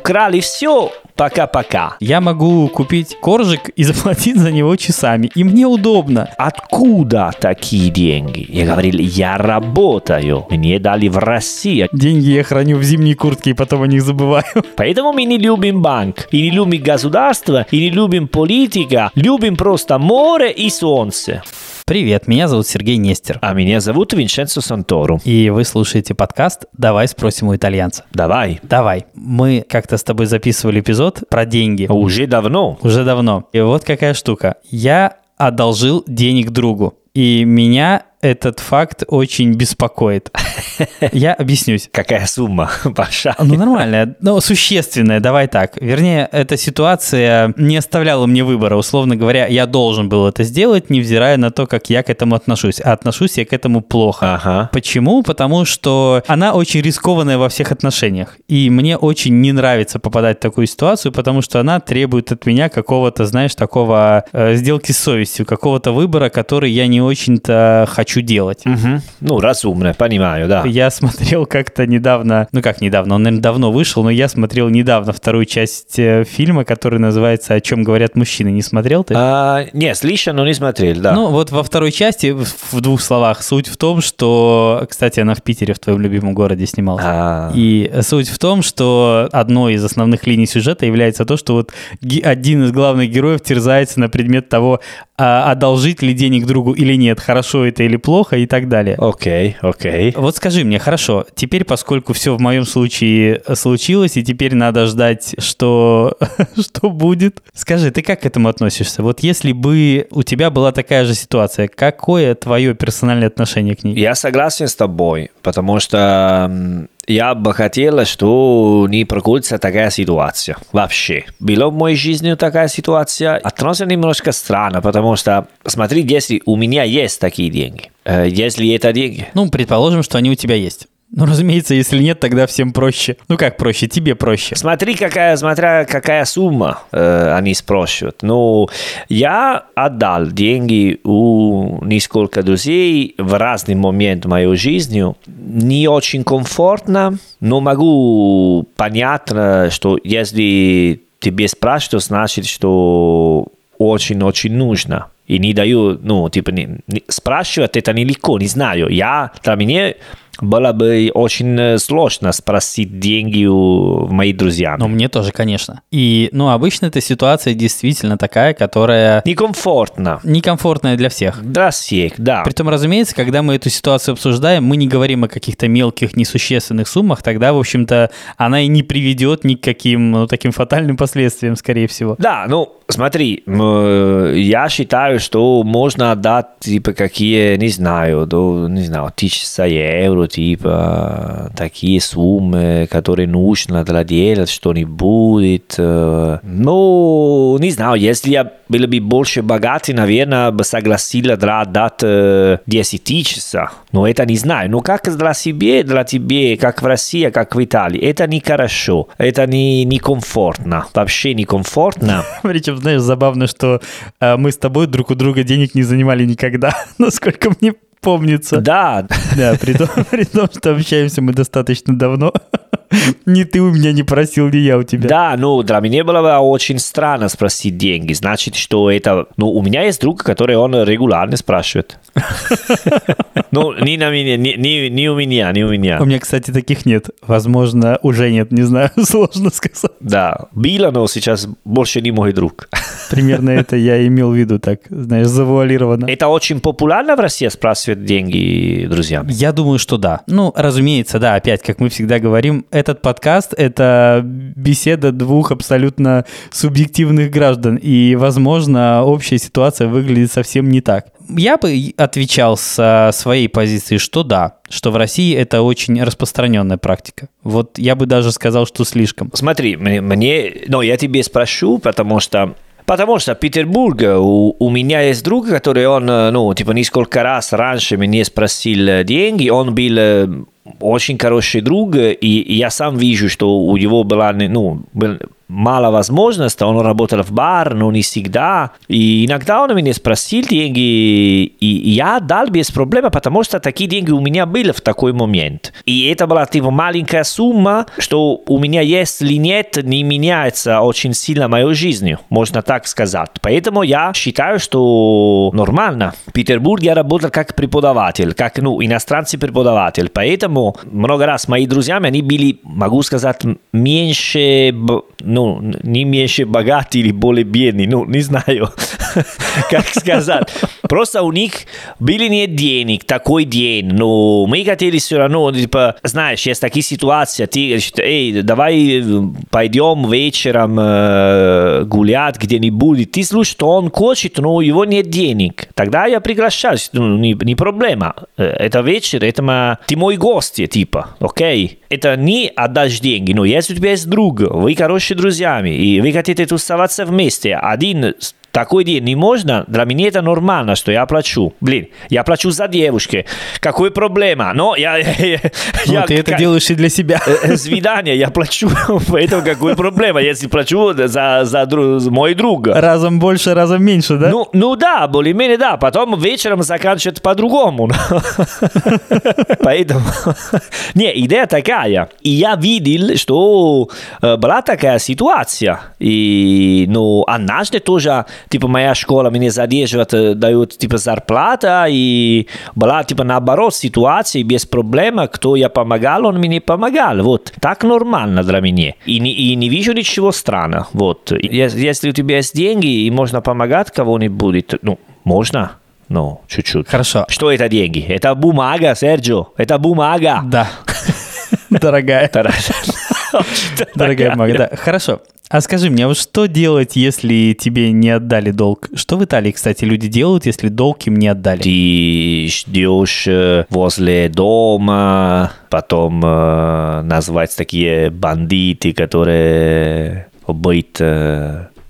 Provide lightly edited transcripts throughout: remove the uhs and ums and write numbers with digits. украли все. Пока-пока. Я могу купить коржик и заплатить за него часами. И мне удобно. Откуда такие деньги? Я говорил, я работаю. Мне дали в России. Деньги я храню в зимней куртке и потом о них забываю. Поэтому мы не любим банк. И не любим государство. И не любим политика. Любим просто море и солнце. Привет, меня зовут Сергей Нестер. А меня зовут Винченцо Сантору. И вы слушаете подкаст «Давай спросим у итальянца». Давай. Давай. Мы как-то с тобой записывали эпизод про деньги. Уже давно. И вот какая штука. Я одолжил денег другу. И меня этот факт очень беспокоит. Я объяснюсь. Какая сумма большая? Ну, нормальная, но существенная, давай так. Вернее, эта ситуация не оставляла мне выбора. Условно говоря, я должен был это сделать, невзирая на то, как я к этому отношусь. А отношусь я к этому плохо. Ага. Почему? Потому что она очень рискованная во всех отношениях. И мне очень не нравится попадать в такую ситуацию, потому что она требует от меня какого-то, знаешь, такого сделки с совестью, какого-то выбора, который я не очень-то хочу делать. Угу. Ну, разумно, понимаю, да. Я смотрел как-то недавно, он, наверное, давно вышел, но я смотрел недавно вторую часть фильма, который называется «О чем говорят мужчины». Не смотрел ты? Нет, слышал, но не смотрел, да. Ну, вот во второй части, в двух словах, суть в том, что... Кстати, она в Питере, в твоем любимом городе, снималась. И суть в том, что одной из основных линий сюжета является то, что вот один из главных героев терзается на предмет того, одолжить ли денег другу или нет, хорошо это или плохо и так далее. Окей. Вот скажи мне, хорошо, теперь, поскольку все в моем случае случилось, и теперь надо ждать, что будет. Скажи, ты как к этому относишься? Вот если бы у тебя была такая же ситуация, какое твое персональное отношение к ней? Я согласен с тобой, потому что... Я бы хотел, что не прокатится такая ситуация. Вообще. Была в моей жизни такая ситуация. Относится немножко странно, потому что, смотри, если у меня есть такие деньги, если это деньги... Ну, предположим, что они у тебя есть. Ну, разумеется, если нет, тогда всем проще. Ну, как проще? Тебе проще. Смотря какая сумма они спрашивают. Ну, я отдал деньги у несколько друзей в разный момент моей жизни. Не очень комфортно, но могу понять, что если тебе спрашивают, значит, что очень-очень нужно. И не даю, спрашивать это нелегко, не знаю. Для меня... Было бы очень сложно спросить деньги у моих друзей. Ну, мне тоже, конечно. И, обычно эта ситуация действительно такая, которая... Некомфортна. Некомфортная для всех. Для всех, да. Притом, разумеется, когда мы эту ситуацию обсуждаем, мы не говорим о каких-то мелких, несущественных суммах, тогда, в общем-то, она и не приведет ни к каким, таким фатальным последствиям, скорее всего. Да, смотри, я считаю, что можно отдать, не знаю, 1000 евро, такие суммы, которые нужно для делать, что не будет. Ну, не знаю, если я был бы больше богатый, наверное, бы согласился отдать 10 тысяч. Но это не знаю. Но как для тебя, как в России, как в Италии, это нехорошо, это некомфортно, вообще некомфортно. Причем, знаешь, забавно, что мы с тобой друг у друга денег не занимали никогда, насколько мне помнится. Да, при том, что общаемся мы достаточно давно. Ни ты у меня не просил, ни я у тебя. Да, для меня было очень странно спросить деньги. Значит, что это... у меня есть друг, который он регулярно спрашивает. Не у меня. У меня, кстати, таких нет. Возможно, уже нет, не знаю, сложно сказать. Да, было, но сейчас больше не мой друг. Примерно это я имел в виду так, знаешь, завуалированно. Это очень популярно в России спрашивать деньги друзьям? Я думаю, что да. Разумеется, да, опять, как мы всегда говорим, этот подкаст – это беседа двух абсолютно субъективных граждан, и, возможно, общая ситуация выглядит совсем не так. Я бы отвечал со своей позиции, что да, что в России это очень распространенная практика. Вот я бы даже сказал, что слишком. Смотри, я тебе спрошу, потому что в Петербурге у меня есть друг, который он несколько раз раньше меня спросил деньги, он был очень хороший друг, и я сам вижу, что у него была, ну, мало возможностей, он работал в бар, но не всегда, и иногда он меня спросил деньги, и я дал без проблем, потому что такие деньги у меня были в такой момент, и это была типа маленькая сумма, что у меня есть или нет, не меняется очень сильно моей жизнью, можно так сказать, поэтому я считаю, что нормально, в Петербурге я работал как преподаватель, как, ну, иностранцы-преподаватель, поэтому много раз мои друзья, они были, могу сказать, меньше, ну, не меньше богатые или более бедные, ну, не знаю, как сказать. Просто у них были нет денег, такой день, но мы хотели все равно, типа, знаешь, есть такие ситуации, ты говоришь, эй, давай пойдем вечером гулять где-нибудь, ты слышишь, что он хочет, но у него нет денег. Тогда я приглашаюсь, ну, не проблема, это вечер, это ты мой гость, типа, окей? Это не отдашь деньги, но если у тебя есть друг, вы хорошие друзьями, и вы хотите тусоваться вместе, один такой день не можно, для меня это нормально, что я плачу. Блин, я плачу за девушки. Какая проблема? Но я ты это делаешь и для себя. Свидание, я плачу. Поэтому какая проблема, если плачу за мой друг? Разом больше, разом меньше, да? Ну да, более-менее да. Потом вечером заканчивают по-другому. Поэтому... Не, идея такая. И я видел, что была такая ситуация. Но однажды тоже... Типа моя школа меня задерживает, дает типа зарплата, и была типа наоборот ситуация, без проблем, кто я помогал, он мне помогал, вот, так нормально для меня, и не вижу ничего странного, вот, если у тебя есть деньги, и можно помогать кого-нибудь, ну, можно, но чуть-чуть. Хорошо. Что это деньги? Это бумага, Серджио, это бумага. Да, дорогая. Дорогая бумага, да, хорошо. А скажи мне, вот что делать, если тебе не отдали долг? Что в Италии, кстати, люди делают, если долг им не отдали? Ты ждешь возле дома, потом назвать такие бандиты, которые убьют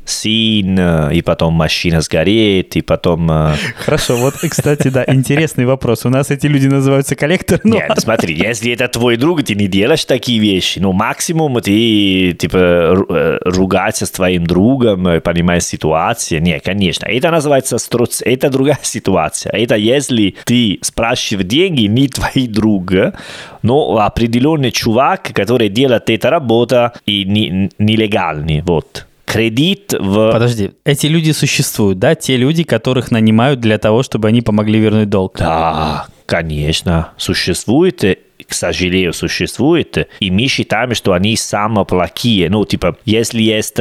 сын, и потом машина сгорит, и потом... Хорошо, вот, кстати, да, интересный вопрос. У нас эти люди называются коллекторами. Нет, смотри, если это твой друг, ты не делаешь такие вещи. Ну, максимум ты, типа, ругаешься с твоим другом, понимаешь ситуацию. Нет, конечно, это называется строц. Это другая ситуация. Это если ты спрашиваешь деньги, не твои друга, но определенный чувак, который делает эту работу, и нелегальный, вот. Кредит в... Подожди, эти люди существуют, да? Те люди, которых нанимают для того, чтобы они помогли вернуть долг. Да, конечно, существует, к сожалению, существует, и мы считаем, что они самые плохие. Ну, типа, если есть,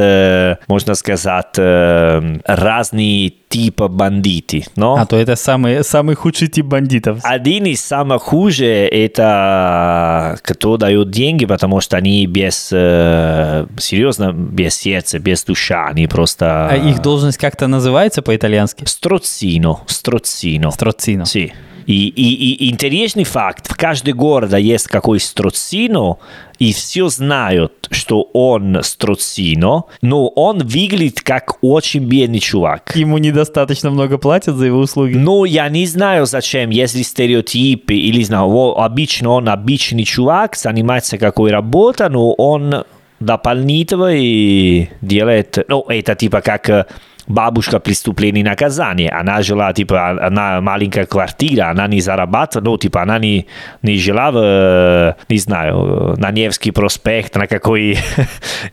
можно сказать, разные типа бандиты, но... А, то это самый худший тип бандитов. Один из самых хуже это кто дает деньги, потому что они без, серьезно, без сердца, без душа, они просто... А их должность как-то называется по-итальянски? Строцино. Строцино. Строцино. Sí. И интересный факт, в каждом городе есть какой-то строцино, и все знают, что он строцино, но он выглядит как очень бедный чувак. Ему недостаточно много платят за его услуги. Ну, я не знаю, зачем, если стереотипы, или, знаю, обычно он обычный чувак, занимается какой работой, но он дополнительно и делает... Ну, это типа как... Бабушка преступление и наказание. Она жила, типа, она маленькая квартира, она не зарабатывала, ну, типа, она не жила в, не знаю, на Невский проспект, на какой,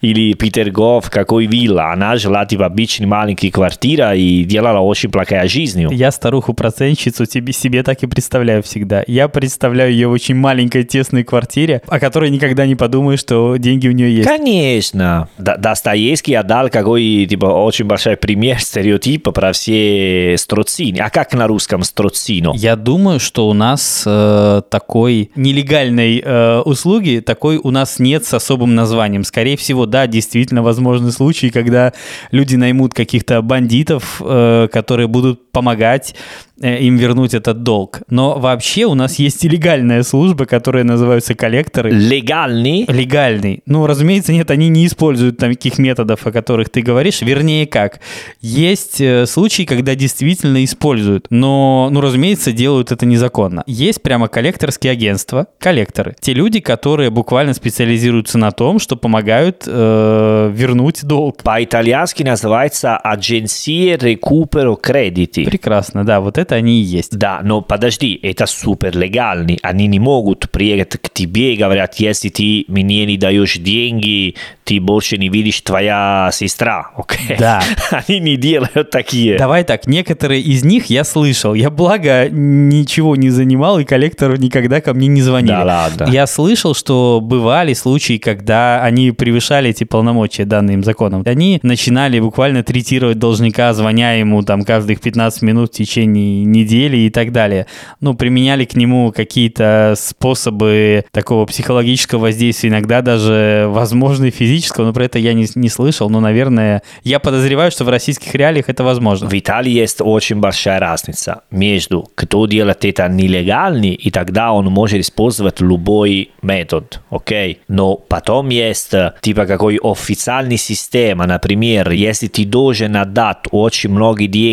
или Петергоф, какой вилла. Она жила, типа, обычной маленькой квартире и делала очень плохая жизнь. Я старуху-процентщицу себе так и представляю всегда. Я представляю ее в очень маленькой тесной квартире, о которой никогда не подумаю, что деньги у нее есть. Конечно. Достоевский отдал какой, типа, очень большой пример стереотипа про все строцини. А как на русском строцино? Я думаю, что у нас такой нелегальной услуги, такой у нас нет с особым названием. Скорее всего, да, действительно возможны случаи, когда люди наймут каких-то бандитов, которые будут помогать им вернуть этот долг. Но вообще у нас есть и легальная служба, которая называется коллекторы. Легальный? Легальный. Ну, разумеется, нет, они не используют таких методов, о которых ты говоришь. Вернее, как? Есть случаи, когда действительно используют, но, разумеется, делают это незаконно. Есть прямо коллекторские агентства, коллекторы. Те люди, которые буквально специализируются на том, что помогают вернуть долг. По-итальянски называется «Агенция рекуперо кредити». Прекрасно, да, вот это они и есть. Да, но подожди, это суперлегально. Они не могут приехать к тебе и говорят, если ты мне не даешь деньги, ты больше не видишь твоя сестра. Okay? Да. Они не делают такие. Давай так, некоторые из них я слышал. Я, благо, ничего не занимал, и коллектору никогда ко мне не звонили. Да, ладно. Я слышал, что бывали случаи, когда они превышали эти полномочия, данные им законом. Они начинали буквально третировать должника, звоня ему там каждых 15 минут в течение недели и так далее. Ну, применяли к нему какие-то способы такого психологического воздействия, иногда даже, возможно, физического, но про это я не слышал, но, наверное, я подозреваю, что в российских реалиях это возможно. В Италии есть очень большая разница между кто делает это нелегально, и тогда он может использовать любой метод, окей? Но потом есть, типа, какой официальный система, например, если ты должен отдать очень много денег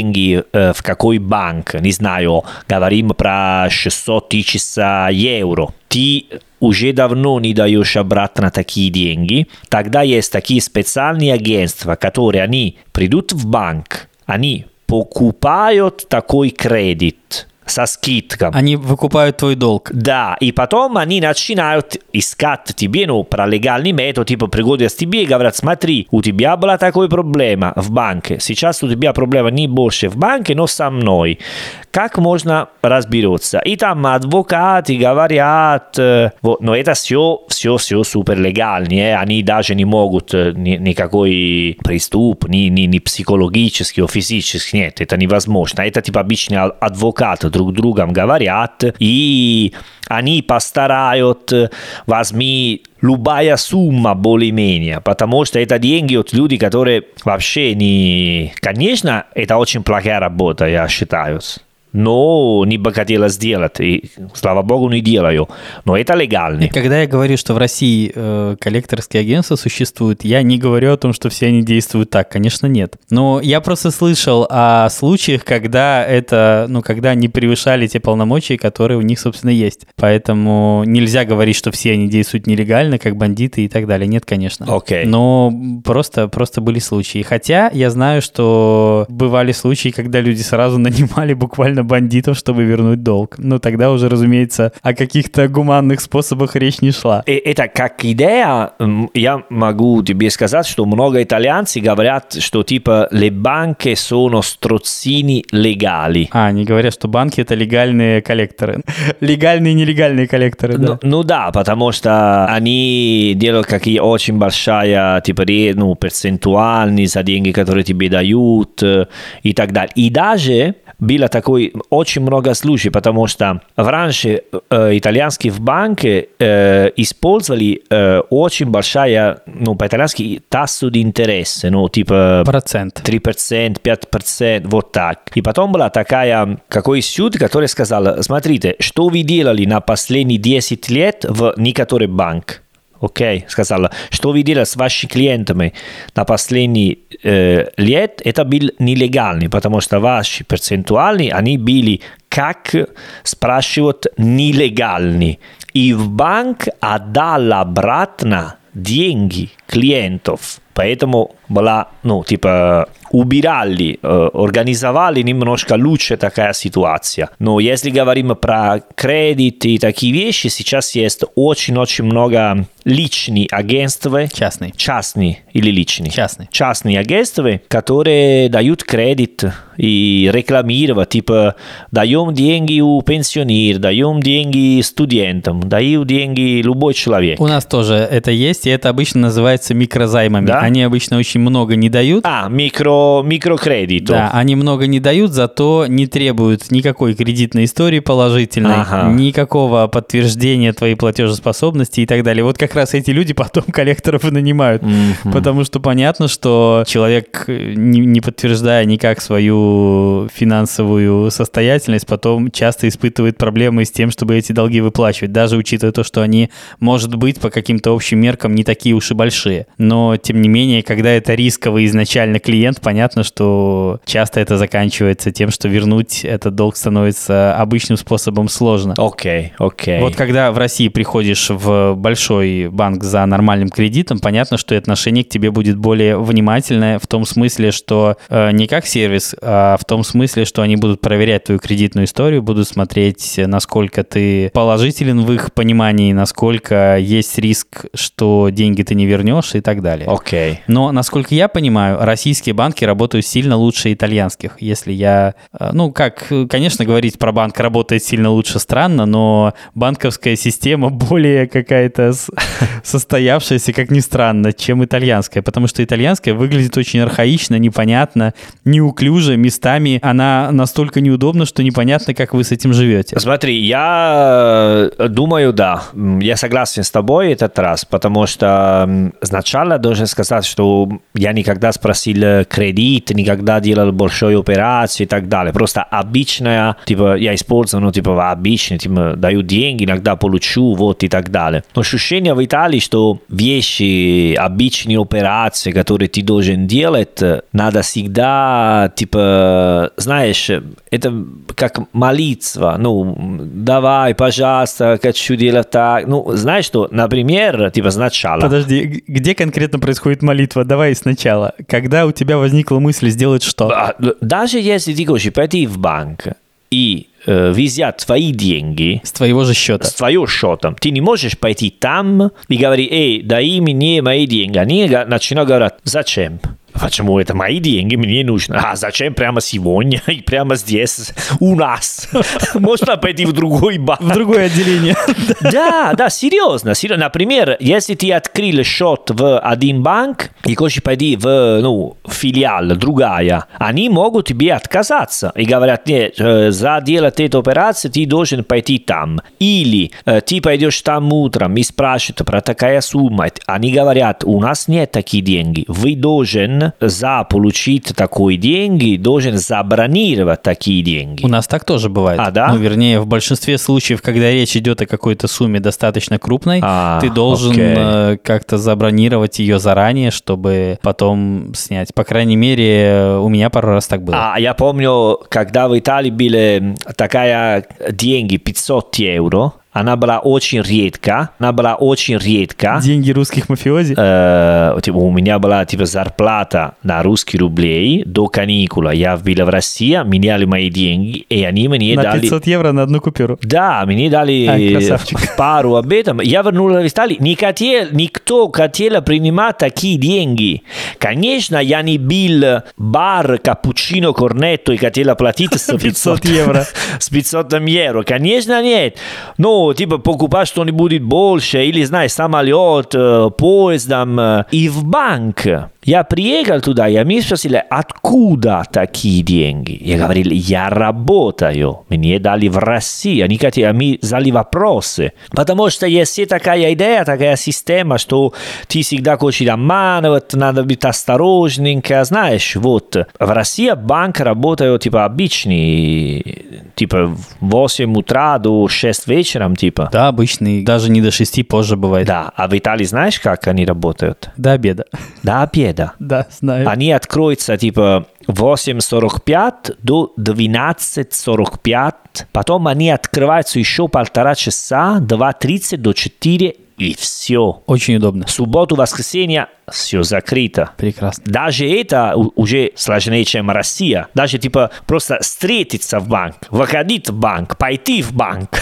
в какой банк, не знаю, говорим про 600 тысяч евро, ты уже давно не даешь обратно такие деньги, тогда есть такие специальные агентства, которые они придут в банк, они покупают такой кредит со скидкой. Они выкупают твой долг. Да, и потом они начинают искать тебе, ну, про легальный метод, типа приходят к тебе и говорят, смотри, у тебя была такая проблема в банке, сейчас у тебя проблема не больше в банке, но со мной. Как можно разбираться? И там адвокаты говорят, вот, но это все супер легально, они даже не могут никакой приступ, ни психологический, ни физический, нет, это невозможно. Это типа обычный адвокат друг другом говорят, и они постарают, возьми любая сумма более-менее, потому что это деньги от людей, которые вообще не... Конечно, это очень плохая работа, я считаю. Но не бы хотела сделать, и, слава богу, не делаю. Но это легально. И когда я говорю, что в России коллекторские агентства существуют, я не говорю о том, что все они действуют так. Конечно, нет. Но я просто слышал о случаях, когда это, когда они превышали те полномочия, которые у них, собственно, есть. Поэтому нельзя говорить, что все они действуют нелегально, как бандиты и так далее. Нет, конечно. Окей. Но просто были случаи. Хотя я знаю, что бывали случаи, когда люди сразу нанимали буквально бандитов, чтобы вернуть долг. Но тогда уже, разумеется, о каких-то гуманных способах речь не шла. Это как идея, я могу тебе сказать, что много итальянцев говорят, что типа «le banche sono strozzini legali». А, они говорят, что банки — это легальные коллекторы. Легальные и нелегальные коллекторы, да? Ну да, потому что они делают какие очень большая, типа, перцентуальные за деньги, которые тебе дают и так далее. И даже было такое очень много случаев, потому что раньше итальянские банки использовали очень большая, по-итальянски, тассу ди интересе, типа... Процент. 3%, 5%, вот так. И потом была такая, какой суд, который сказал, смотрите, что вы делали на последние 10 лет в некоторых банках. Окей, сказала, что вы делали с вашими клиентами на последние лет, это было нелегально, потому что ваши процентуальные, они были, как спрашивают, нелегальны. И в банк отдал обратно деньги клиентов. Поэтому была, убирали, организовали немножко лучше такая ситуация. Но если говорим про кредит и такие вещи, сейчас есть очень-очень много личных агентств. Частные или личные? Частные агентства, которые дают кредит и рекламируют, типа, даем деньги у пенсионеров, даем деньги студентам, даем деньги любой человек. У нас тоже это есть, и это обычно называется микрозаймами. Да? Они обычно очень много не дают. Микрокредитов. Да, они много не дают, зато не требуют никакой кредитной истории положительной, никакого подтверждения твоей платежеспособности и так далее. Вот как как раз эти люди потом коллекторов и нанимают. Mm-hmm. Потому что понятно, что человек, не подтверждая никак свою финансовую состоятельность, потом часто испытывает проблемы с тем, чтобы эти долги выплачивать, даже учитывая то, что они, может быть, по каким-то общим меркам не такие уж и большие. Но, тем не менее, когда это рисковый изначально клиент, понятно, что часто это заканчивается тем, что вернуть этот долг становится обычным способом сложно. Окей. Вот когда в России приходишь в большой банк за нормальным кредитом, понятно, что отношение к тебе будет более внимательное в том смысле, что не как сервис, а в том смысле, что они будут проверять твою кредитную историю, будут смотреть, насколько ты положителен в их понимании, насколько есть риск, что деньги ты не вернешь и так далее. Окей. Но, насколько я понимаю, российские банки работают сильно лучше итальянских. Если я... конечно, говорить про банк работает сильно лучше странно, но банковская система более какая-то состоявшаяся, как ни странно, чем итальянская. Потому что итальянская выглядит очень архаично, непонятно, неуклюже. Местами она настолько неудобна, что непонятно, как вы с этим живете. Смотри, я думаю, да. Я согласен с тобой этот раз, потому что сначала должен сказать, что я никогда спросил кредит, никогда делал большую операцию и так далее. Просто обычная, типа, я использую, обычно, даю деньги, иногда получу, и так далее. Но ощущение в Италии, что вещи, обычные операции, которые ты должен делать, надо всегда, знаешь, это как молитва. Давай, пожалуйста, хочу делать так. Знаешь, что, например, сначала. Подожди, где конкретно происходит молитва? Давай сначала. Когда у тебя возникла мысль сделать что? Даже если ты хочешь пойти в банк и взять твои деньги с твоего же счета. С твоего счета. Ты не можешь пойти там и говорить, дай мне мои деньги. Они начинают говорить, зачем? Почему это мои деньги, мне нужно? А зачем прямо сегодня и прямо здесь у нас? Можно пойти в другой банк. В другое отделение. Да, серьезно. Например, если ты открыл счет в один банк и хочешь пойти в филиал, другая, они могут тебе отказаться и говорят, нет, за делать эту операцию ты должен пойти там. Или ты пойдешь там утром и спрашивают про такая сумма. Они говорят, у нас нет таких денег. Вы должны за получить такие деньги, должен забронировать такие деньги. У нас так тоже бывает. А, да? Вернее, в большинстве случаев, когда речь идет о какой-то сумме достаточно крупной, ты должен как-то забронировать ее заранее, чтобы потом снять. По крайней мере, у меня пару раз так было. Я помню, когда в Италии были такая деньги, 500 евро, она была очень редко. Деньги русских мафиози? У меня была зарплата на русские рубли до каникула. Я был в России, меняли мои деньги, и они мне дали... На 500 евро на одну купюру? Да, мне дали пару об этом. Я вернулся в Италию. Никто хотел принимать такие деньги. Конечно, я не был бар, капучино, корнетто и хотел платить с 500 евро. С 500 евро. Конечно, нет. Но покупать что-нибудь больше, или, знаешь, самолет, поездом. И в банк. Я приехал туда, и меня спросили, откуда такие деньги? Я говорил, я работаю. Мне дали в России. Они задали вопросы. Потому что есть такая идея, такая система, что ты всегда хочешь обманывать, надо быть осторожненько. Знаешь, в России банк работает, обычный, 8 утра до 6 вечером, Да, обычный, даже не до 6 позже бывает. Да, а в Италии знаешь, как они работают? До обеда. До обеда. Да, знаю. Они откроются 8:45 до 12:45, потом они открываются еще 1,5 часа, 2:30 до 4, и все. Очень удобно. Субботу, воскресенье все закрыто. Прекрасно. Даже это уже сложнее, чем Россия. Даже просто встретиться в банк, выходить в банк, пойти в банк.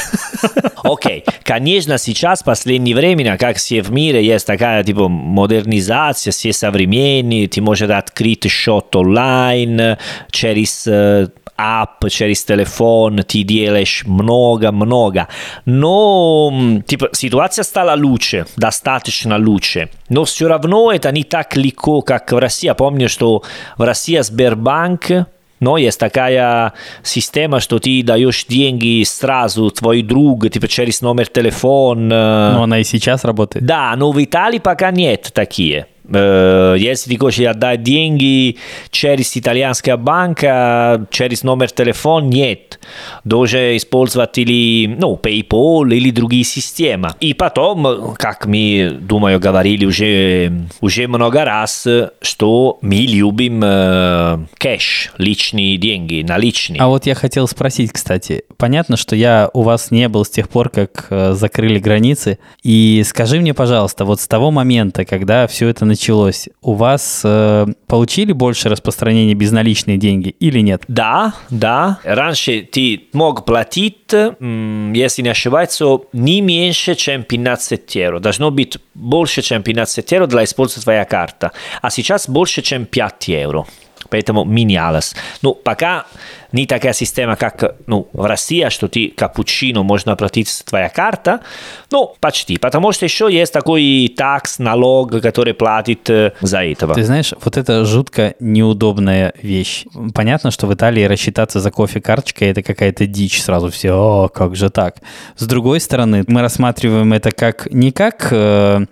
Окей. Конечно, сейчас в последнее время, как все в мире, есть такая модернизация, все современные, ты можешь открыть счет онлайн, через апп, через телефон, ты делаешь много-много. Но ситуация стала лучше, достаточно лучше. Но все равно это не так легко, как в России. Помню, что в России Сбербанк Но есть такая система, что ты даешь деньги сразу, твой друг, типа через номер телефона. Но она и сейчас работает. Да, но в Италии пока нет такие. Если ты хочешь отдать деньги через итальянская банка, через номер телефона, нет. Должен использовать или, ну, PayPal или другие системы. И потом, как мы, думаю, говорили уже много раз, что мы любим кэш, личные деньги, наличные. А вот я хотел спросить, кстати. Понятно, что я у вас не был с тех пор, как закрыли границы. И скажи мне, пожалуйста, вот с того момента, когда все это началось, у вас получили больше распространения безналичные деньги или нет? Да. Раньше ты мог платить, если не ошибаюсь, не меньше, чем 15 евро. Должно быть больше, чем 15 евро для использования твоей карты. А сейчас больше, чем 5 евро. Поэтому менялось. Ну, пока не такая система, как, ну, в России, что ты капучино можно платить твоя карта. Ну, почти. Потому что еще есть такой такс, налог, который платит за этого. Ты знаешь, вот это жутко неудобная вещь. Понятно, что в Италии рассчитаться за кофе карточкой – это какая-то дичь сразу. Все, о, как же так. С другой стороны, мы рассматриваем это как не как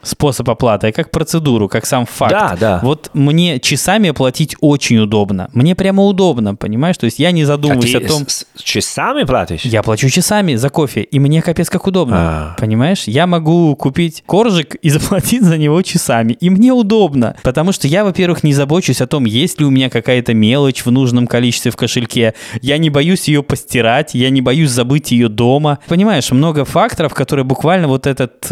способ оплаты, а как процедуру, как сам факт. Да. Вот мне часами платить очень удобно. Мне прямо удобно, понимаешь? То есть я не задумываюсь о том... часами платишь? Я плачу часами за кофе, и мне капец как удобно. Понимаешь? Я могу купить коржик и заплатить за него часами. И мне удобно. Потому что я, во-первых, не забочусь о том, есть ли у меня какая-то мелочь в нужном количестве в кошельке. Я не боюсь ее постирать, я не боюсь забыть ее дома. Понимаешь, много факторов, которые буквально вот этот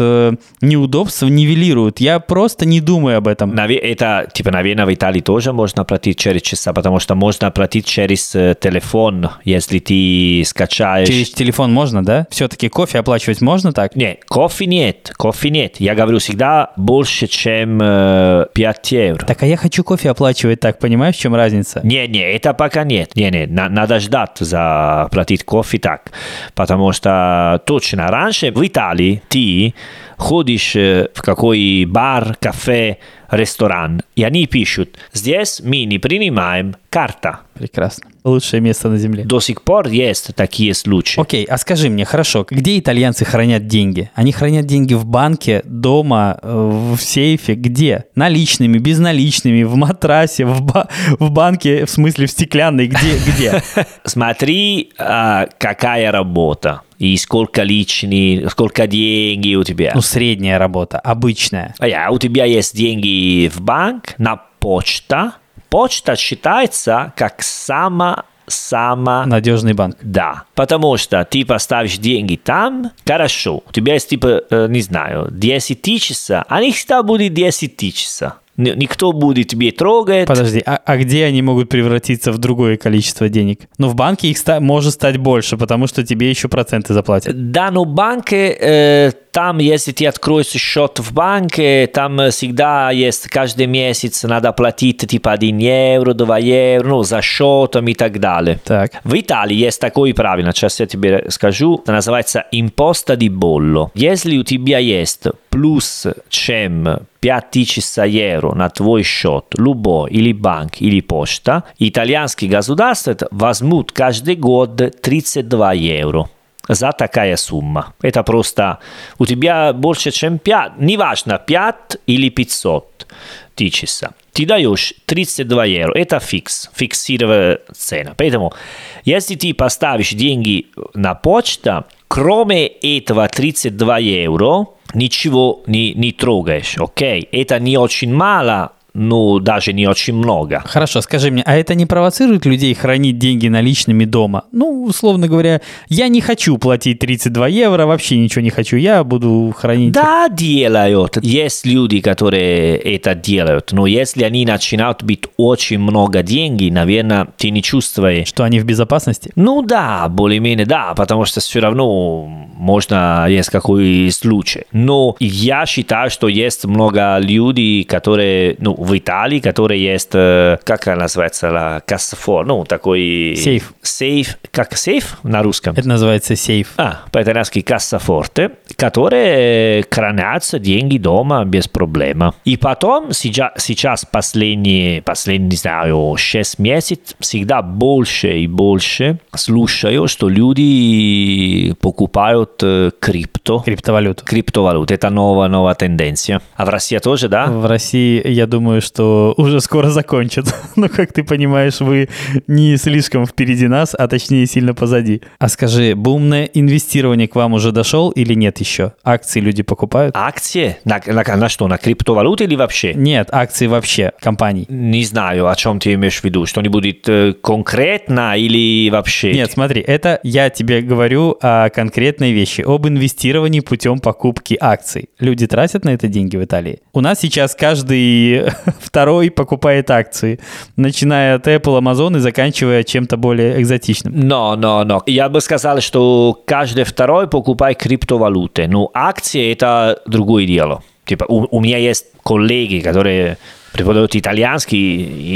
неудобство нивелируют. Я просто не думаю об этом. Это, типа, наверное, в Италии тоже можно платить через часа, потому что можно платить через телефон, если ты скачаешь. Через телефон можно, да? Все-таки кофе оплачивать можно так? Нет, кофе нет. Я говорю всегда больше, чем 5 евро. Так, а я хочу кофе оплачивать так, понимаешь, в чем разница? Не, это пока нет. Не, надо ждать за платить кофе так, потому что точно раньше в Италии ты ходишь в какой бар, кафе, ресторан, и они пишут: здесь мы не принимаем карта. Прекрасно. Лучшее место на земле. До сих пор есть такие случаи. Окей, а скажи мне, хорошо, где итальянцы хранят деньги? Они хранят деньги в банке, дома, в сейфе, где? Наличными, безналичными, в матрасе, в банке, в смысле в стеклянной, где? Смотри, какая работа. И сколько личных, сколько денег у тебя? Ну, средняя работа, обычная. А у тебя есть деньги в банк, на почта. Почта считается как самый надежный банк. Да, потому что ты поставишь деньги там, хорошо. У тебя есть, типа, не знаю, 10 тысяч, а не всегда будет 10 тысяч. Никто будет тебе трогать. Подожди, а где они могут превратиться в другое количество денег? Ну, в банке их может стать больше, потому что тебе еще проценты заплатят. Да, но банки, там, если ты откроешь счет в банке, там всегда есть, каждый месяц надо платить типа 1 евро, 2 евро, ну, за счетом и так далее. Так. В Италии есть такое правило, сейчас я тебе скажу, это называется импоста ди болло. Если у тебя есть плюс чем 5000 евро на твой счет, любой, или банк, или почта, итальянские государства возьмут каждый год 32 евро. За такая сумма. Это просто у тебя больше, чем 5, неважно, 5 или 500 тысяч. Ты даешь 32 евро. Это фиксированная цена. Поэтому, если ты поставишь деньги на почту, кроме этого 32 евро, ничего не трогаешь. Окей? Это не очень мало, но даже не очень много. Хорошо, скажи мне, а это не провоцирует людей хранить деньги наличными дома? Ну, условно говоря, я не хочу платить 32 евро, вообще ничего не хочу, я буду хранить... Да, делают. Есть люди, которые это делают, но если они начинают быть очень много денег, наверное, ты не чувствуешь... Что они в безопасности? Ну да, более-менее да, потому что все равно можно, есть какой случай. Но я считаю, что есть много людей, которые, ну, в Италии, которая есть, как она называется, кассафор, ну, такой... Сейф. Сейф. Как сейф на русском? Это называется сейф. А, по-итальянски кассафорте, которые хранятся деньги дома без проблем. И потом, сейчас последние, не знаю, 6 месяцев, всегда больше и больше слушаю, что люди покупают криптовалюту. Криптовалюта. Это новая тенденция. А в России тоже, да? В России, я думаю, что уже скоро закончат. Но, как ты понимаешь, вы не слишком впереди нас, а точнее сильно позади. А скажи, бумное инвестирование к вам уже дошел или нет еще? Акции люди покупают? Акции? На что, на криптовалюты или вообще? Нет, акции вообще, компаний. Не знаю, о чем ты имеешь в виду. Что-нибудь конкретно или вообще? Нет, смотри, это я тебе говорю о конкретной вещи, об инвестировании путем покупки акций. Люди тратят на это деньги в Италии? У нас сейчас каждый второй покупает акции, начиная от Apple, Amazon и заканчивая чем-то более экзотичным. Но. Я бы сказал, что каждый второй покупает криптовалюты. Но акции – это другое дело. Типа, у меня есть коллеги, которые... преподают итальянский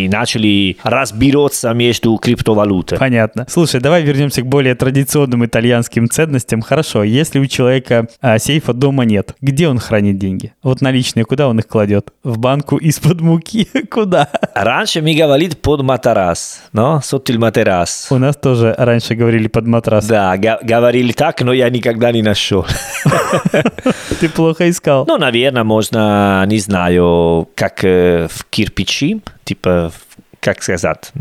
и начали разбираться между криптовалютой. Понятно. Слушай, давай вернемся к более традиционным итальянским ценностям. Хорошо, если у человека сейфа дома нет, где он хранит деньги? Вот наличные, куда он их кладет? В банку из-под муки? Куда? Раньше мы говорили под матрас, но сотель матрас. У нас тоже раньше говорили под матрас. Да, говорили так, но я никогда не нашел. Ты плохо искал. Ну, наверное, можно, не знаю, как... в кирпичи, типа, как сказать,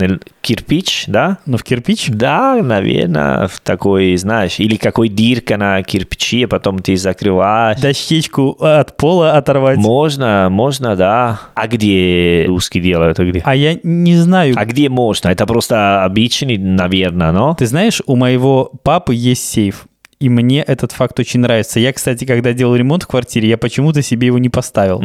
кирпич, да? Ну, в кирпич? Да, наверное, в такой, знаешь, или какой дырка на кирпиче, потом ты закрываешь. Дощечку от пола оторвать? Можно, да. А где русские делают? А я не знаю. А где можно? Это просто обычный, наверное, но... Ты знаешь, у моего папы есть сейф. И мне этот факт очень нравится. Я, кстати, когда делал ремонт в квартире, я почему-то себе его не поставил.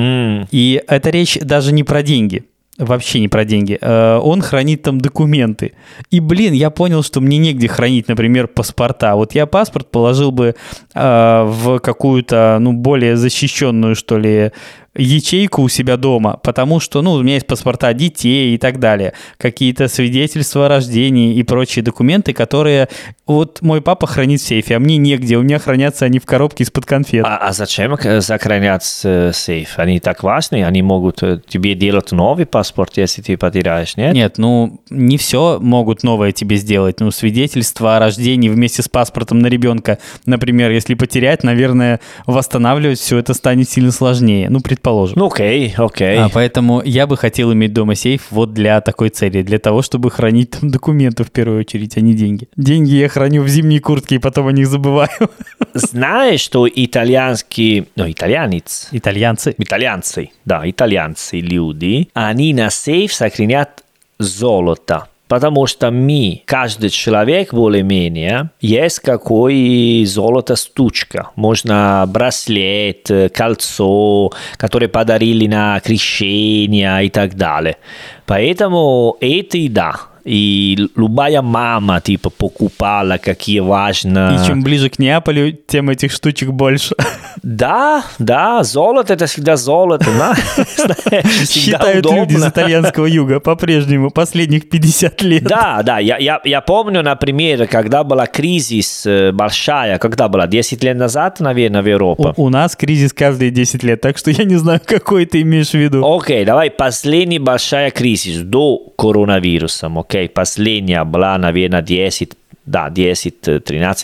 И это речь даже не про деньги. Вообще не про деньги. Он хранит там документы. И, я понял, что мне негде хранить, например, паспорта. Вот я паспорт положил бы в какую-то, более защищенную, что ли, ячейку у себя дома, потому что, у меня есть паспорта детей и так далее, какие-то свидетельства о рождении и прочие документы, которые вот мой папа хранит в сейфе, а мне негде, у меня хранятся они в коробке из-под конфет. А зачем сохранять сейф? Они так важны, они могут тебе делать новый паспорт, если ты потеряешь, нет? Нет, не все могут новое тебе сделать, свидетельство о рождении вместе с паспортом на ребенка, например, если потерять, наверное, восстанавливать все это станет сильно сложнее, предположим. Окей. Поэтому я бы хотел иметь дома сейф вот для такой цели, для того, чтобы хранить там документы в первую очередь, а не деньги. Деньги я храню в зимней куртке и потом о них забываю. Знаешь, что итальянцы люди, они на сейф сохранят золото. Потому что каждый человек более-менее, есть какой золото штучка. Можно браслет, кольцо, которое подарили на крещение и так далее. Поэтому И любая мама, покупала, какие важные... И чем ближе к Неаполю, тем этих штучек больше. Да, золото – это всегда золото, да? Считают люди из итальянского юга по-прежнему последних 50 лет. Да, я помню, например, когда была кризис большая, 10 лет назад, наверное, в Европе. У нас кризис каждые 10 лет, так что я не знаю, какой ты имеешь в виду. Окей, давай, последний большая кризис до коронавируса, окей? Последняя была, наверное, 10-13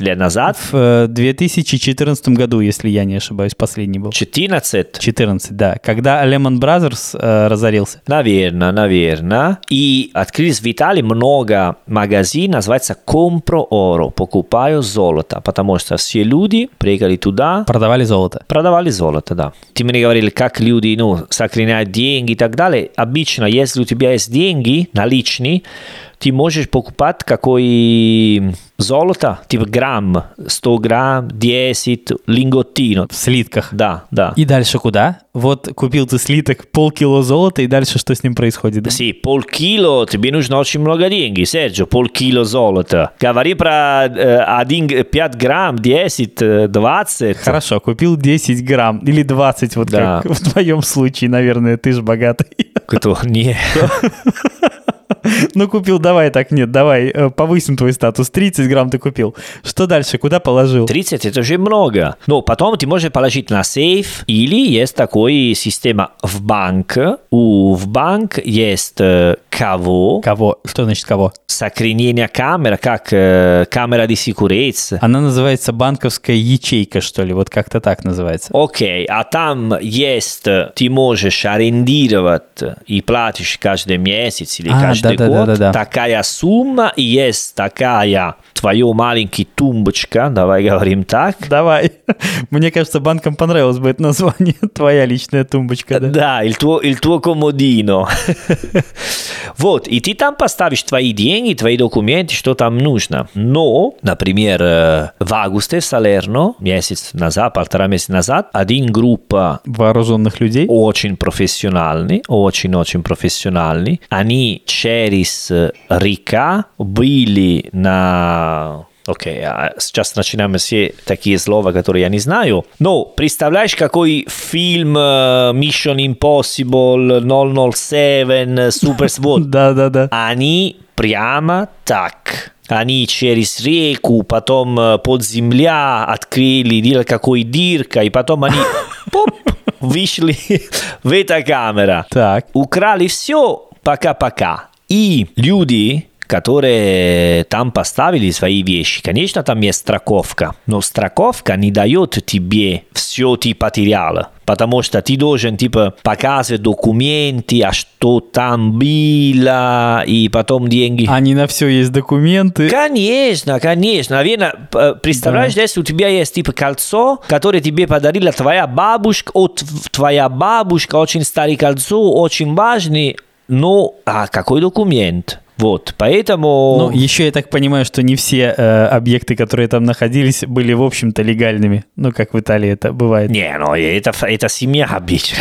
лет назад. В 2014 году, если я не ошибаюсь, последний был. 14? 14, да. Когда Lehman Brothers разорился. Наверное. И открылись в Италии много магазинов, называется Compro Oro, покупаю золото, потому что все люди приехали туда. Продавали золото, да. Ты мне говорили, как люди, сохраняют деньги и так далее. Обычно, если у тебя есть деньги наличные, ты можешь покупать какое золото, грамм, 100 грамм, 10, линготтино. В слитках? Да. И дальше куда? Вот купил ты слиток, полкило золота, и дальше что с ним происходит? Да? Полкило, тебе нужно очень много денег, Серджо, полкило золота. Говори про 5 грамм, 10, 20. Хорошо, купил 10 грамм или 20, как в твоем случае, наверное, ты же богатый. испытывал. Не. Ну, купил, давай так, нет, давай, повысим твой статус. 30 грамм ты купил. Что дальше? Куда положил? 30 – это уже много. Но потом ты можешь положить на сейф, или есть такая система в банк. В банк есть каво. Каво? Что значит каво? Сохранение камеры, как камера de sicurezza. Она называется банковская ячейка, что ли? Вот как-то так называется. Окей, а там есть, ты можешь арендировать и платишь каждый месяц или каждый год. Да. Такая сумма, и есть такая твоя маленькая тумбочка, давай говорим так. Давай. Мне кажется, банкам понравилось бы это название, твоя личная тумбочка. Да, il tuo комодино. Вот, и ты там поставишь твои деньги, твои документы, что там нужно. Но, например, в августе в Салерно, полтора месяца назад, один группа вооруженных людей, очень профессиональный, они через река были на... Окей, а сейчас начинаем все такие слова, которые я не знаю. Но представляешь, какой фильм Mission Impossible, 007, Суперсвод? Да. Они прямо так. Они через реку, потом под земля открыли какой дырка, и потом они... вышли в эту камеру. Так. Украли все, пока-пока. И люди, которые там поставили свои вещи, конечно, там есть страховка, но страховка не дает тебе все, ты потерял. Потому что ты должен, показывать документы, а что там было, и потом деньги. А не на все есть документы. Конечно. Наверное, представляешь, если у тебя есть, кольцо, которое тебе подарила твоя бабушка, очень старое кольцо, очень важное, но какой документ? Вот, поэтому... Ну, еще я так понимаю, что не все объекты, которые там находились, были, в общем-то, легальными. Ну, как в Италии это бывает. Не, ну, это семья обычно.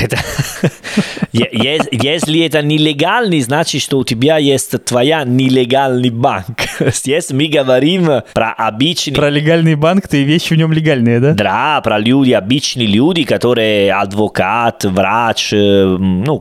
Если это нелегальный, значит, что у тебя есть твоя нелегальный банк. Здесь мы говорим про обычный... Про легальный банк, ты вещи в нем легальные, да? Да, про люди, обычные люди, которые адвокат, врач,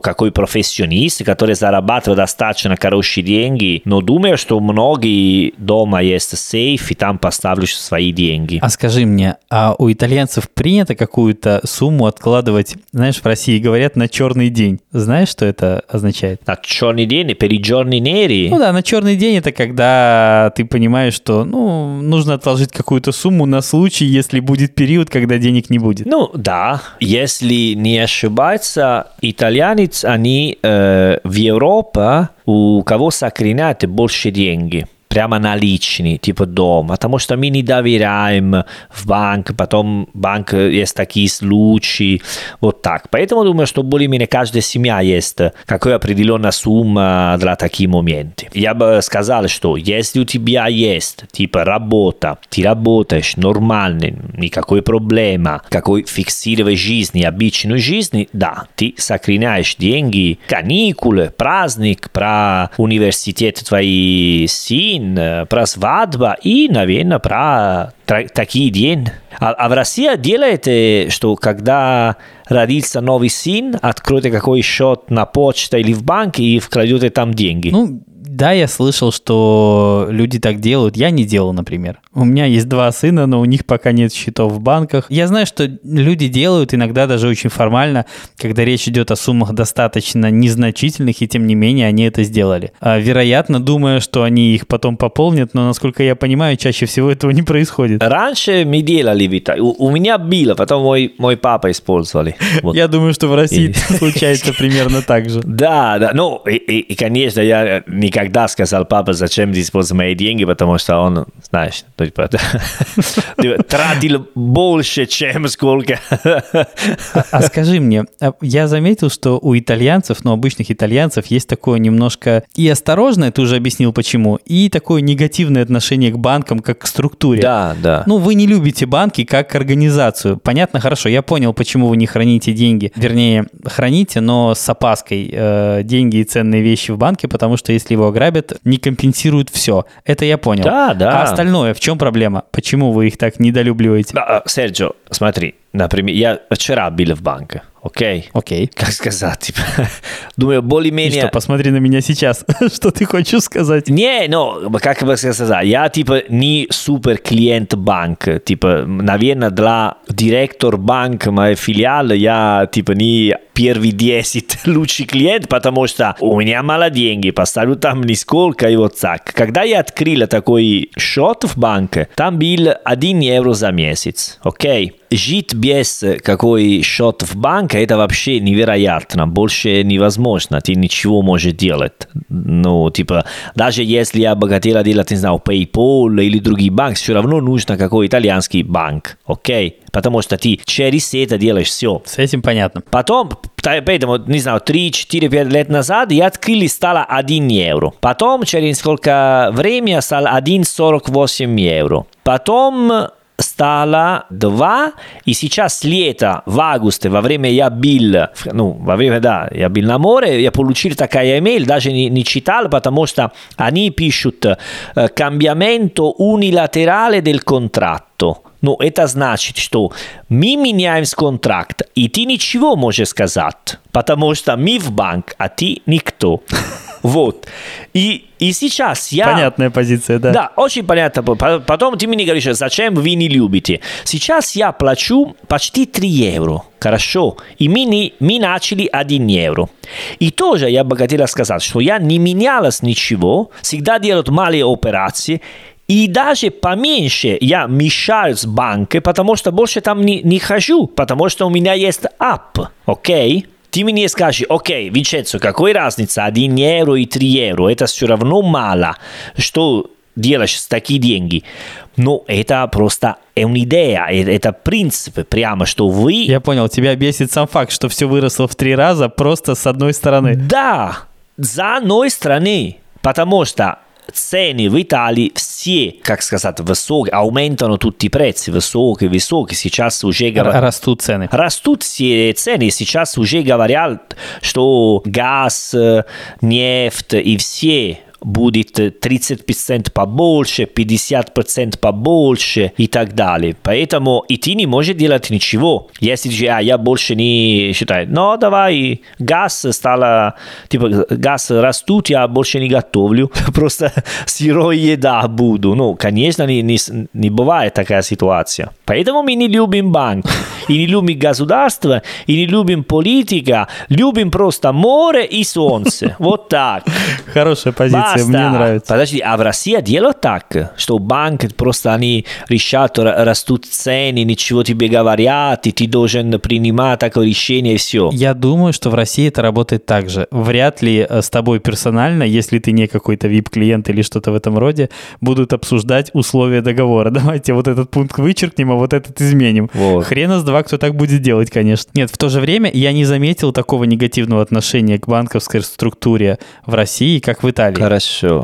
какой профессионист, который зарабатывает достаточно хорошие деньги. Но думаю, что многие дома есть сейф, и там поставишь свои деньги. А скажи мне, а у итальянцев принято какую-то сумму откладывать, знаешь, в России говорят, на черный день? Знаешь, что это означает? На черный день, per i giorni neri? Ну да, на черный день это когда ты понимаешь, что нужно отложить какую-то сумму на случай, если будет период, когда денег не будет. Ну да, если не ошибаться, итальянцы, они в Европе, у кого сохраняют больше деньги, прямо наличные, дома, потому что мы не доверяем в банк, потом банк есть такие случаи, вот так. Поэтому думаю, что более-менее каждая семья есть какая определенная сумма для таких моментов. Я бы сказал, что если у тебя есть, работа, ты работаешь нормально, никакой проблемы, какой фиксированной жизни, обычной жизни, да, ты сохраняешь деньги, каникулы, праздник, про университет твоей сына, про свадьбу и, наверное, про такие дни. А в России делает, что когда родится новый сын, откроете какой счет на почте или в банке и вкладете там деньги. Да, я слышал, что люди так делают. Я не делал, например. У меня есть 2 сына, но у них пока нет счетов в банках. Я знаю, что люди делают иногда даже очень формально, когда речь идет о суммах достаточно незначительных, и тем не менее они это сделали. Вероятно, думая, что они их потом пополнят, но, насколько я понимаю, чаще всего этого не происходит. Раньше мы делали, Вита. У меня было, потом мой папа использовали. Вот. Я думаю, что в России случается примерно так же. Да. Ну, и конечно, я никогда сказал папа, зачем ты используешь мои деньги, потому что он, знаешь, тратил больше, чем сколько. А скажи мне, я заметил, что у итальянцев, обычных итальянцев, есть такое немножко и осторожное, ты уже объяснил почему, и такое негативное отношение к банкам как к структуре. Да. Вы не любите банки как организацию. Понятно, хорошо, я понял, почему вы не храните деньги. Вернее, храните, но с опаской деньги и ценные вещи в банке, потому что если его ограбят, не компенсируют все. Это я понял. Да. А остальное, в чем проблема? Почему вы их так недолюбливаете? Серджио, смотри, например, я вчера был в банке. Окей. Как сказать? Типа, думаю, более-менее... И что, посмотри на меня сейчас. Что ты хочешь сказать? Не, ну, как бы сказать, я, типа, не супер клиент банка. Типа, наверное, для директор банка, моей филиала, я, типа, не... первые 10 лучших клиентов, потому что у меня мало денег, поставлю там нисколько и вот так. Когда я открыл такой счет в банке, там был 1 евро за месяц, окей? Жить без какой счет в банке, это вообще невероятно, больше невозможно, ты ничего можешь делать. Ну, типа, даже если я бы хотела делать, не знаю, PayPal или другие банки, все равно нужно какой итальянский банк, окей? Потому что ты через это делаешь все. С этим понятно. Потом, поэтому, не знаю, 3-4-5 лет назад я открыл и стало 1 евро. Потом, через сколько времени, стало 1,48 евро. Потом... стало 2, и сейчас лето, в августе, во время я был, ну, во время, да, я был на море, я получил такая имейл, даже не читал, потому что они пишут «Cambiamento unilaterale del contratto». Ну, это значит, что мы меняем контракт, и ты ничего можешь сказать, потому что мы в банк, а ты никто. Вот. И сейчас я... Понятная позиция, да. Да, очень понятно. Потом ты мне говоришь, зачем вы не любите. Сейчас я плачу почти 3 евро. Хорошо. И мы начали 1 евро. И тоже я бы хотел сказать, что я не менялась ничего. Всегда делают малые операции. И даже поменьше я мешаю с банкой, потому что больше там не хожу. Потому что у меня есть app. Окей? Ты мне скажешь, окей, Винченцо, какая разница, 1 евро и 3 евро, это все равно мало, что делаешь с такими деньгами. Но это просто идея, это принцип, прямо, что вы... Я понял, тебя бесит сам факт, что все выросло в 3 раза просто с одной стороны. Да, с одной стороны, потому что... Цены в Италии все, как сказать, высокие, aumentano tutti i prezzi, высокие, сейчас уже говорят... Растут цены. Растут все цены, сейчас уже говорят, что газ, нефть и все будет 30% побольше, 50% побольше и так далее. Поэтому и ты не можешь делать ничего. Если я больше не считаю, ну давай, газ стало, типа газ растут, я больше не готовлю, просто сырой еда буду. Ну, конечно, не бывает такая ситуация. Поэтому мы не любим банк, и не любим государство, и не любим политика, любим просто море и солнце. Вот так. Хорошая позиция. Мне нравится. Подожди, а в России делают так, что банк просто они решат, растут цены, ничего тебе говорят, и ты должен принимать такое решение, и все. Я думаю, что в России это работает так же. Вряд ли с тобой персонально, если ты не какой-то VIP-клиент или что-то в этом роде, будут обсуждать условия договора. Давайте вот этот пункт вычеркнем, а вот этот изменим. Вот. Хрена с два, кто так будет делать, конечно. Нет, в то же время я не заметил такого негативного отношения к банковской структуре в России, как в Италии. Хорошо.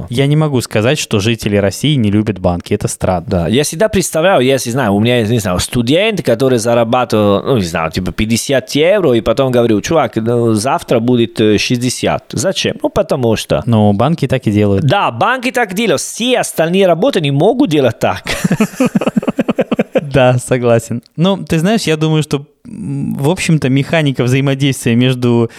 Я не могу сказать, что жители России не любят банки. Это странно. Да. Я всегда представляю, если знаю, у меня, не знаю, студент, который зарабатывал, ну, не знаю, типа 50 евро, и потом говорю, чувак, ну, завтра будет 60. Зачем? Ну, потому что. Ну, банки так и делают. Да, банки так делают. Все остальные работы не могут делать так. Да, согласен. Ну, ты знаешь, я думаю, что, в общем-то, механика взаимодействия между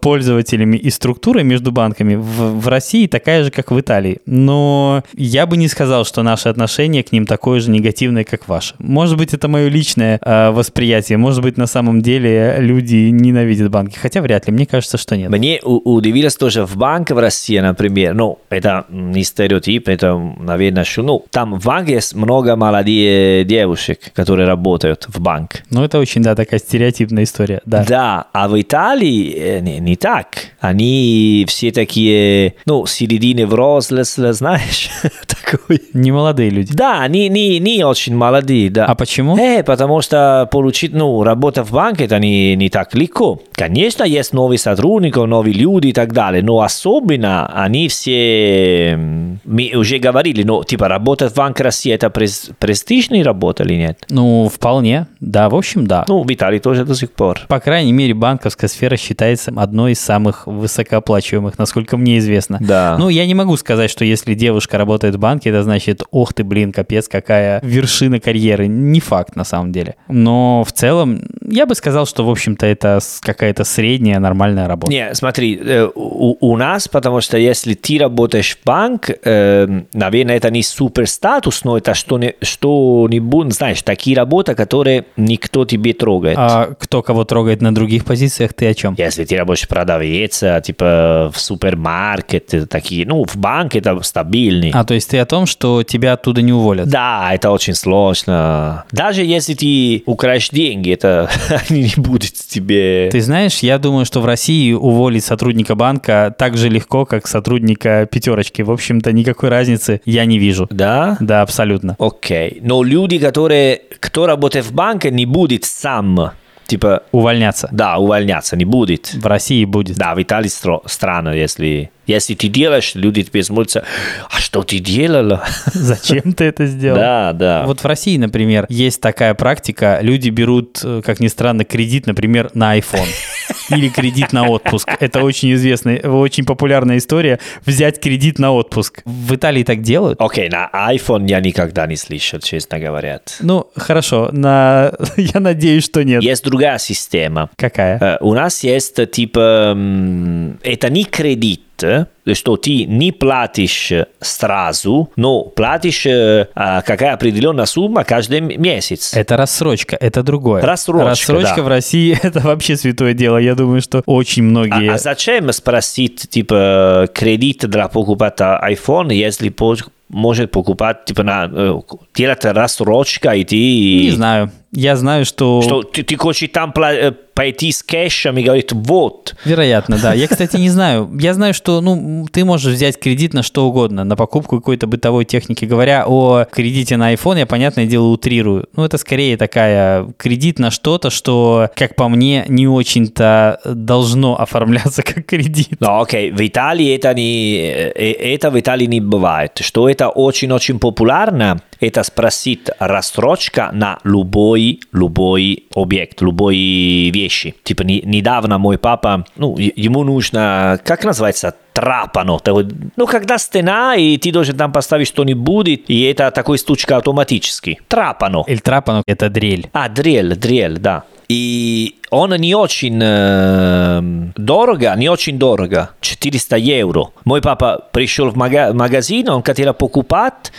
пользователями и структурой между банками в России такая же, как в Италии. Но я бы не сказал, что наше отношение к ним такое же негативное, как ваше. Может быть, это мое личное восприятие. Может быть, на самом деле люди ненавидят банки. Хотя вряд ли. Мне кажется, что нет. Мне удивилось тоже в банке в России, например. Ну, это не стереотип, это, наверное, что... Ну, там в банке есть много молодых девушек, которые работают в банке. Ну, это очень, да, такая стереотипная история. Да. Да, а в Италии не так. Они все такие, ну, середины взрослые, знаешь, такой. Не молодые люди. Да, не очень молодые, да. А почему? Потому что получить, ну, работа в банке, это не так легко. Конечно, есть новые сотрудники, новые люди и так далее, но особенно они все, мы уже говорили, но типа работать в Банке России — это престижная работа или нет? Ну, вполне, да, в общем, да. Ну, в Италии тоже до сих пор. По крайней мере, банковская сфера считается одной из самых высокооплачиваемых, насколько мне известно. Да. Ну, я не могу сказать, что если девушка работает в банке, это значит, ох ты, блин, капец, какая вершина карьеры. Не факт, на самом деле. Но в целом, я бы сказал, что, в общем-то, это какая-то средняя нормальная работа. Не, смотри, у нас, потому что если ты работаешь в банк, наверное, это не супер статус, но это что-нибудь, знаешь, такие работы, которые никто тебе трогает. А кто кого трогает на других позициях, ты о чем? Если ты работаешь продавец, типа в супермаркет, такие, ну, в банке это стабильный. А, то есть ты о том, что тебя оттуда не уволят? Да, это очень сложно. Даже если ты украешь деньги, это не будет тебе... Ты знаешь, я думаю, что в России уволить сотрудника банка так же легко, как сотрудника пятерочки. В общем-то, никакой разницы я не вижу. Да? Да, абсолютно. Окей. Но люди, кто работает в банке, не будет сам... Типа увольняться. Да, увольняться не будет. В России будет. Да, в Италии странно, если ты делаешь, люди тебе смотрятся, а что ты делала? Зачем ты это сделал? Да, да. Вот в России, например, есть такая практика, люди берут, как ни странно, кредит, например, на iPhone. Или кредит на отпуск. Это очень известная, очень популярная история, взять кредит на отпуск. В Италии так делают? Окей, на iPhone я никогда не слышал, честно говоря. Ну, хорошо, я надеюсь, что нет. Есть другая система. Какая? У нас есть, типа, это не кредит, что ты не платишь сразу, но платишь какая определенная сумма каждый месяц. Это рассрочка, это другое. Рассрочка да. В России это вообще святое дело. Я думаю, что очень многие... А зачем спросить, типа, кредит для покупателя iPhone, если может покупать, типа, делать рассрочка и ты... Не знаю. Я знаю, что ты хочешь там пойти с кэшем и говорит, вот. Вероятно, да. Я, кстати, не знаю. Я знаю, что ты можешь взять кредит на что угодно, на покупку какой-то бытовой техники. Говоря о кредите на iPhone, я, понятное дело, утрирую. Ну, это скорее такая кредит на что-то, что, как по мне, не очень-то должно оформляться как кредит. Ну, окей. В Италии это в Италии не бывает. Что это очень-очень популярно, это спросить рассрочка на любой объект, любой вещи. Типа недавно мой папа, ему нужно, как называется, трапано. Ну, когда стена, и ты должен там поставить что-нибудь, и это такой стучка автоматически. Трапано. Или трапано, это дрель. А, дрель, да. И он не очень дорого, 400 евро. Мой папа пришел в магазин, он хотел покупать,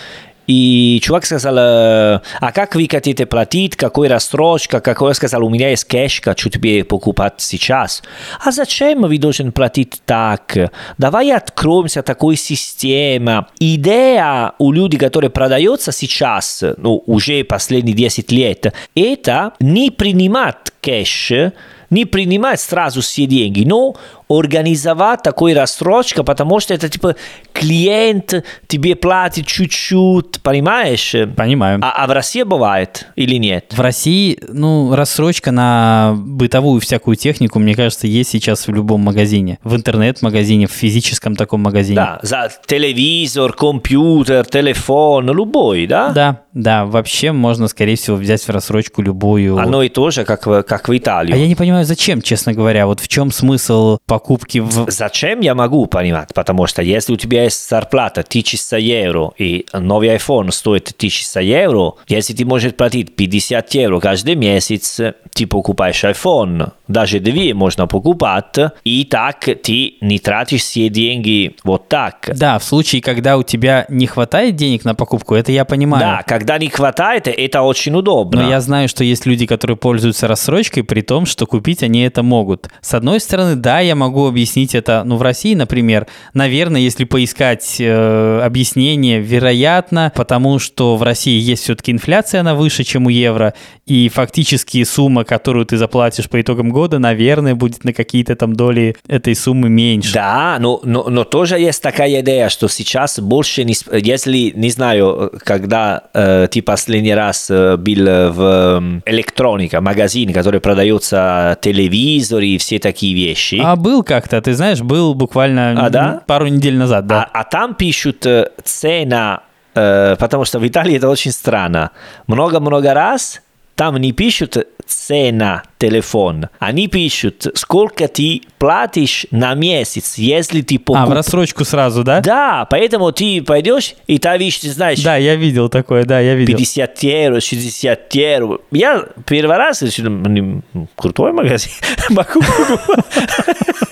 и чувак сказал, а как вы хотите платить, какой рассрочка, какой? Я сказал, у меня есть кэш, хочу тебе покупать сейчас. А зачем вы должны платить так? Давай откроемся такой системе. Идея у людей, которые продаются сейчас, уже последние 10 лет, это не принимать кэш, не принимать сразу все деньги, но организовать такой рассрочку, потому что это типа клиент тебе платит чуть-чуть, понимаешь? Понимаю. А в России бывает или нет? В России, рассрочка на бытовую всякую технику, мне кажется, есть сейчас в любом магазине. В интернет-магазине, в физическом таком магазине. Да, за телевизор, компьютер, телефон, любой, да? Да, вообще можно, скорее всего, взять в рассрочку любую. Оно и то же, как в Италии. А я не понимаю, зачем, честно говоря, вот в чем смысл покупки в... Зачем я могу понимать, потому что если у тебя есть зарплата 1000 евро и новый iPhone стоит 1000 евро, если ты можешь платить 50 евро каждый месяц, ты покупаешь iPhone, даже 2 можно покупать, и так ты не тратишь все деньги вот так. Да, в случае, когда у тебя не хватает денег на покупку, это я понимаю. Да, когда не хватает, это очень удобно. Но я знаю, что есть люди, которые пользуются рассрочкой, при том, что купить они это могут. С одной стороны, да, я могу объяснить это, в России, например, наверное, если поискать объяснение, вероятно, потому что в России есть все-таки инфляция, она выше, чем у евро, и фактически сумма, которую ты заплатишь по итогам года, наверное, будет на какие-то там доли этой суммы меньше. Да, но тоже есть такая идея, что сейчас больше, если, не знаю, когда ты последний раз был в электронике, магазин, который продается телевизор и все такие вещи. А был как-то, ты знаешь, был буквально пару недель назад. Да. А там пишут цена, потому что в Италии это очень странно. Много-много раз там не пишут цена телефон, они пишут, сколько ты платишь на месяц, если ты покупаешь. А, в рассрочку сразу, да? Да, поэтому ты пойдешь, и ты видишь, ты знаешь... Да, я видел такое, да, я видел. 50 евро, 60 евро. Я первый раз решил, крутой магазин, могу.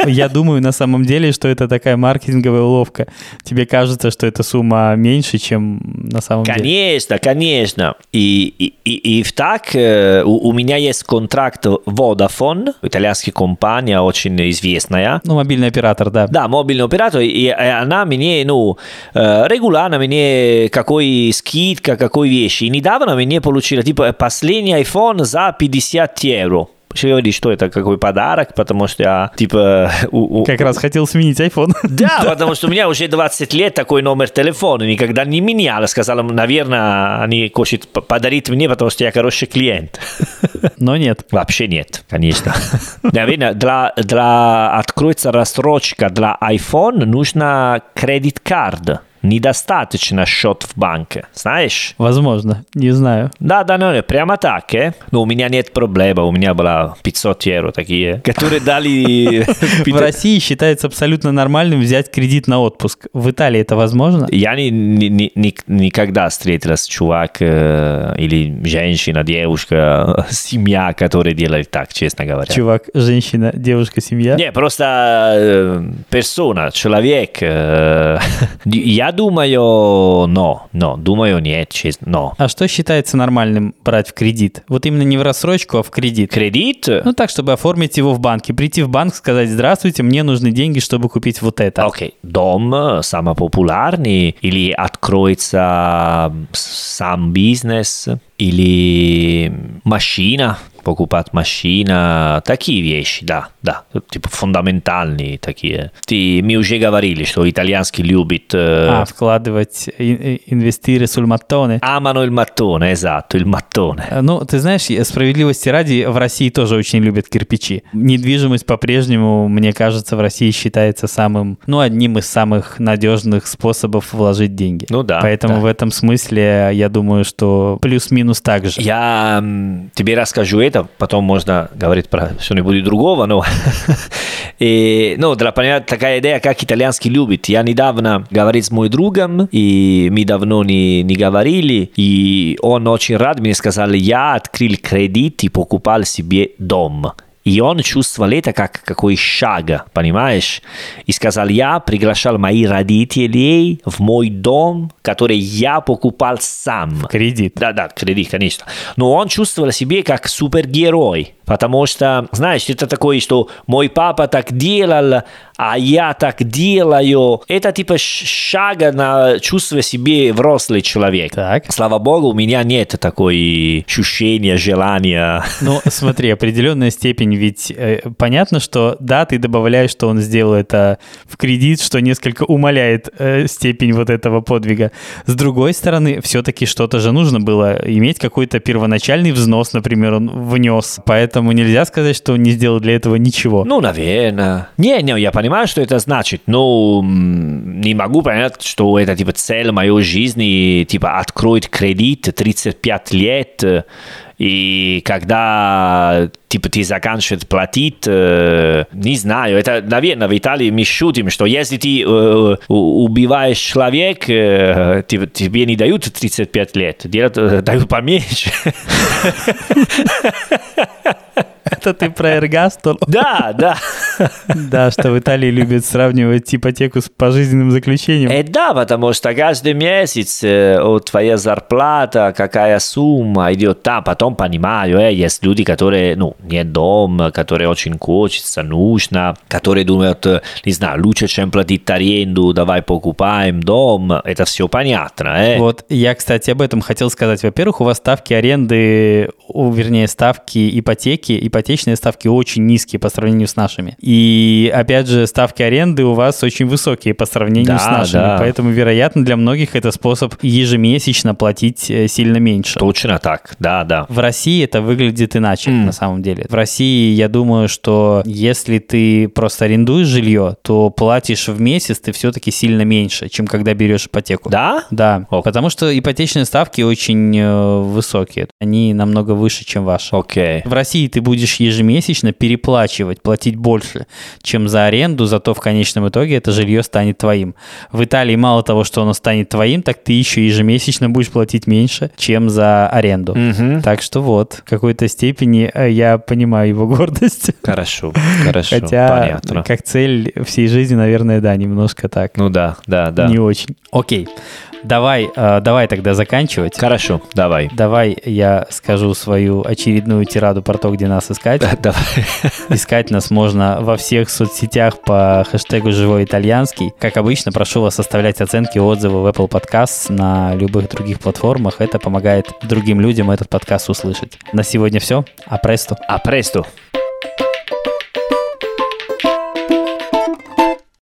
Я думаю, на самом деле, что это такая маркетинговая уловка. Тебе кажется, что эта сумма меньше, чем на самом деле. Конечно, конечно. И так у меня есть контракт Vodafone, итальянская компания, очень известная. Ну, мобильный оператор, да. Да, мобильный оператор, и она мне, регулярно мне какой скидка, какой вещи. И недавно мне получила, последний iPhone за 50 евро. Все говорили, что это какой подарок, потому что я, Как раз хотел сменить iPhone. Да, потому что у меня уже 20 лет такой номер телефона, никогда не менял. Сказал, наверное, они хотят подарить мне, потому что я хороший клиент. Но нет. Вообще нет, конечно. Наверное, для откроется рассрочка для iPhone нужна кредит-карта. Недостаточно счет в банке, знаешь? Возможно, не знаю. Да, ну, прямо так, Но у меня нет проблем, у меня было 500 евро такие, которые дали... В России считается абсолютно нормальным взять кредит на отпуск. В Италии это возможно? Я никогда встретилась чувак или женщина, девушка, семья, которая делает так, честно говоря. Чувак, женщина, девушка, семья? Не, просто персона, человек. Я думаю, думаю, нет, честно, но. А что считается нормальным брать в кредит? Вот именно не в рассрочку, а в кредит. Кредит? Ну, так, чтобы оформить его в банке. Прийти в банк, сказать, здравствуйте, мне нужны деньги, чтобы купить вот это. Окей, дом самый популярный, или откроется сам бизнес, или машина, покупать машина, такие вещи, да, фундаментальные такие. Мы уже говорили, что итальянский любит... вкладывать, инвестире суль маттоне. Амано иль маттоне, esatto, il mattone. Ну, ты знаешь, справедливости ради, в России тоже очень любят кирпичи. Недвижимость по-прежнему, мне кажется, в России считается самым, одним из самых надежных способов вложить деньги. Ну да. Поэтому в этом смысле, я думаю, что плюс-минус так же. Я тебе расскажу это, потом можно говорить про что-нибудь другого, но... Для понимания, такая идея, как итальянский любит. Я недавно говорил с моим другом, и мы давно не говорили, и он очень рад, мне сказал, я открыл кредит и покупал себе дом. И он чувствовал это как какой шаг, понимаешь? И сказал, я приглашал моих родителей в мой дом, который я покупал сам. Кредит. Да, кредит, конечно. Но он чувствовал себя как супергерой, потому что, знаешь, это такое, что мой папа так делал, а я так делаю. Это шага на чувство себе взрослый человек. Так. Слава богу, у меня нет такой ощущения, желания. Смотри, определенная степень. Ведь понятно, что ты добавляешь, что он сделал это в кредит, что несколько умаляет степень вот этого подвига. С другой стороны, все-таки что-то же нужно было иметь, какой-то первоначальный взнос, например, он внес. Поэтому нельзя сказать, что он не сделал для этого ничего. Наверное. Не, я понимаю, что это значит, но не могу понять, что это цель моей жизни, откроет кредит 35 лет. И когда ты заканчиваешь платить, не знаю, это, наверное, в Италии мы шутим, что если ты убиваешь человека, тебе не дают 35 лет, дают поменьше. Это ты про эргастолу? Да. Да, что в Италии любят сравнивать ипотеку с пожизненным заключением. Да, потому что каждый месяц твоя зарплата, какая сумма идет там. Потом понимаю, есть люди, которые, нет дома, которые очень хочется, нужно, которые думают, не знаю, лучше, чем платить аренду, давай покупаем дом. Это все понятно. Вот, я, кстати, об этом хотел сказать. Во-первых, у вас ставки аренды, ставки ипотечные ставки очень низкие по сравнению с нашими. И И, опять же, ставки аренды у вас очень высокие по сравнению с нашими. Да. Поэтому, вероятно, для многих это способ ежемесячно платить сильно меньше. Точно так, да. В России это выглядит иначе, на самом деле. В России, я думаю, что если ты просто арендуешь жилье, то платишь в месяц ты все-таки сильно меньше, чем когда берешь ипотеку. Да? Да. Ок. Потому что ипотечные ставки очень высокие. Они намного выше, чем ваши. Окей. В России ты будешь ежемесячно переплачивать, платить больше, чем за аренду, зато в конечном итоге это жилье станет твоим. В Италии мало того, что оно станет твоим, так ты еще ежемесячно будешь платить меньше, чем за аренду. Угу. Так что вот, в какой-то степени я понимаю его гордость. Хорошо, хотя, понятно. Как цель всей жизни, наверное, да, немножко так. Ну да. Не очень. Окей. Давай тогда заканчивать. Хорошо, давай. Давай я скажу свою очередную тираду про то, где нас искать. Давай. Искать нас можно во всех соцсетях по хэштегу «Живой итальянский». Как обычно, прошу вас оставлять оценки и отзывы в Apple Podcasts на любых других платформах. Это помогает другим людям этот подкаст услышать. На сегодня все. А престо.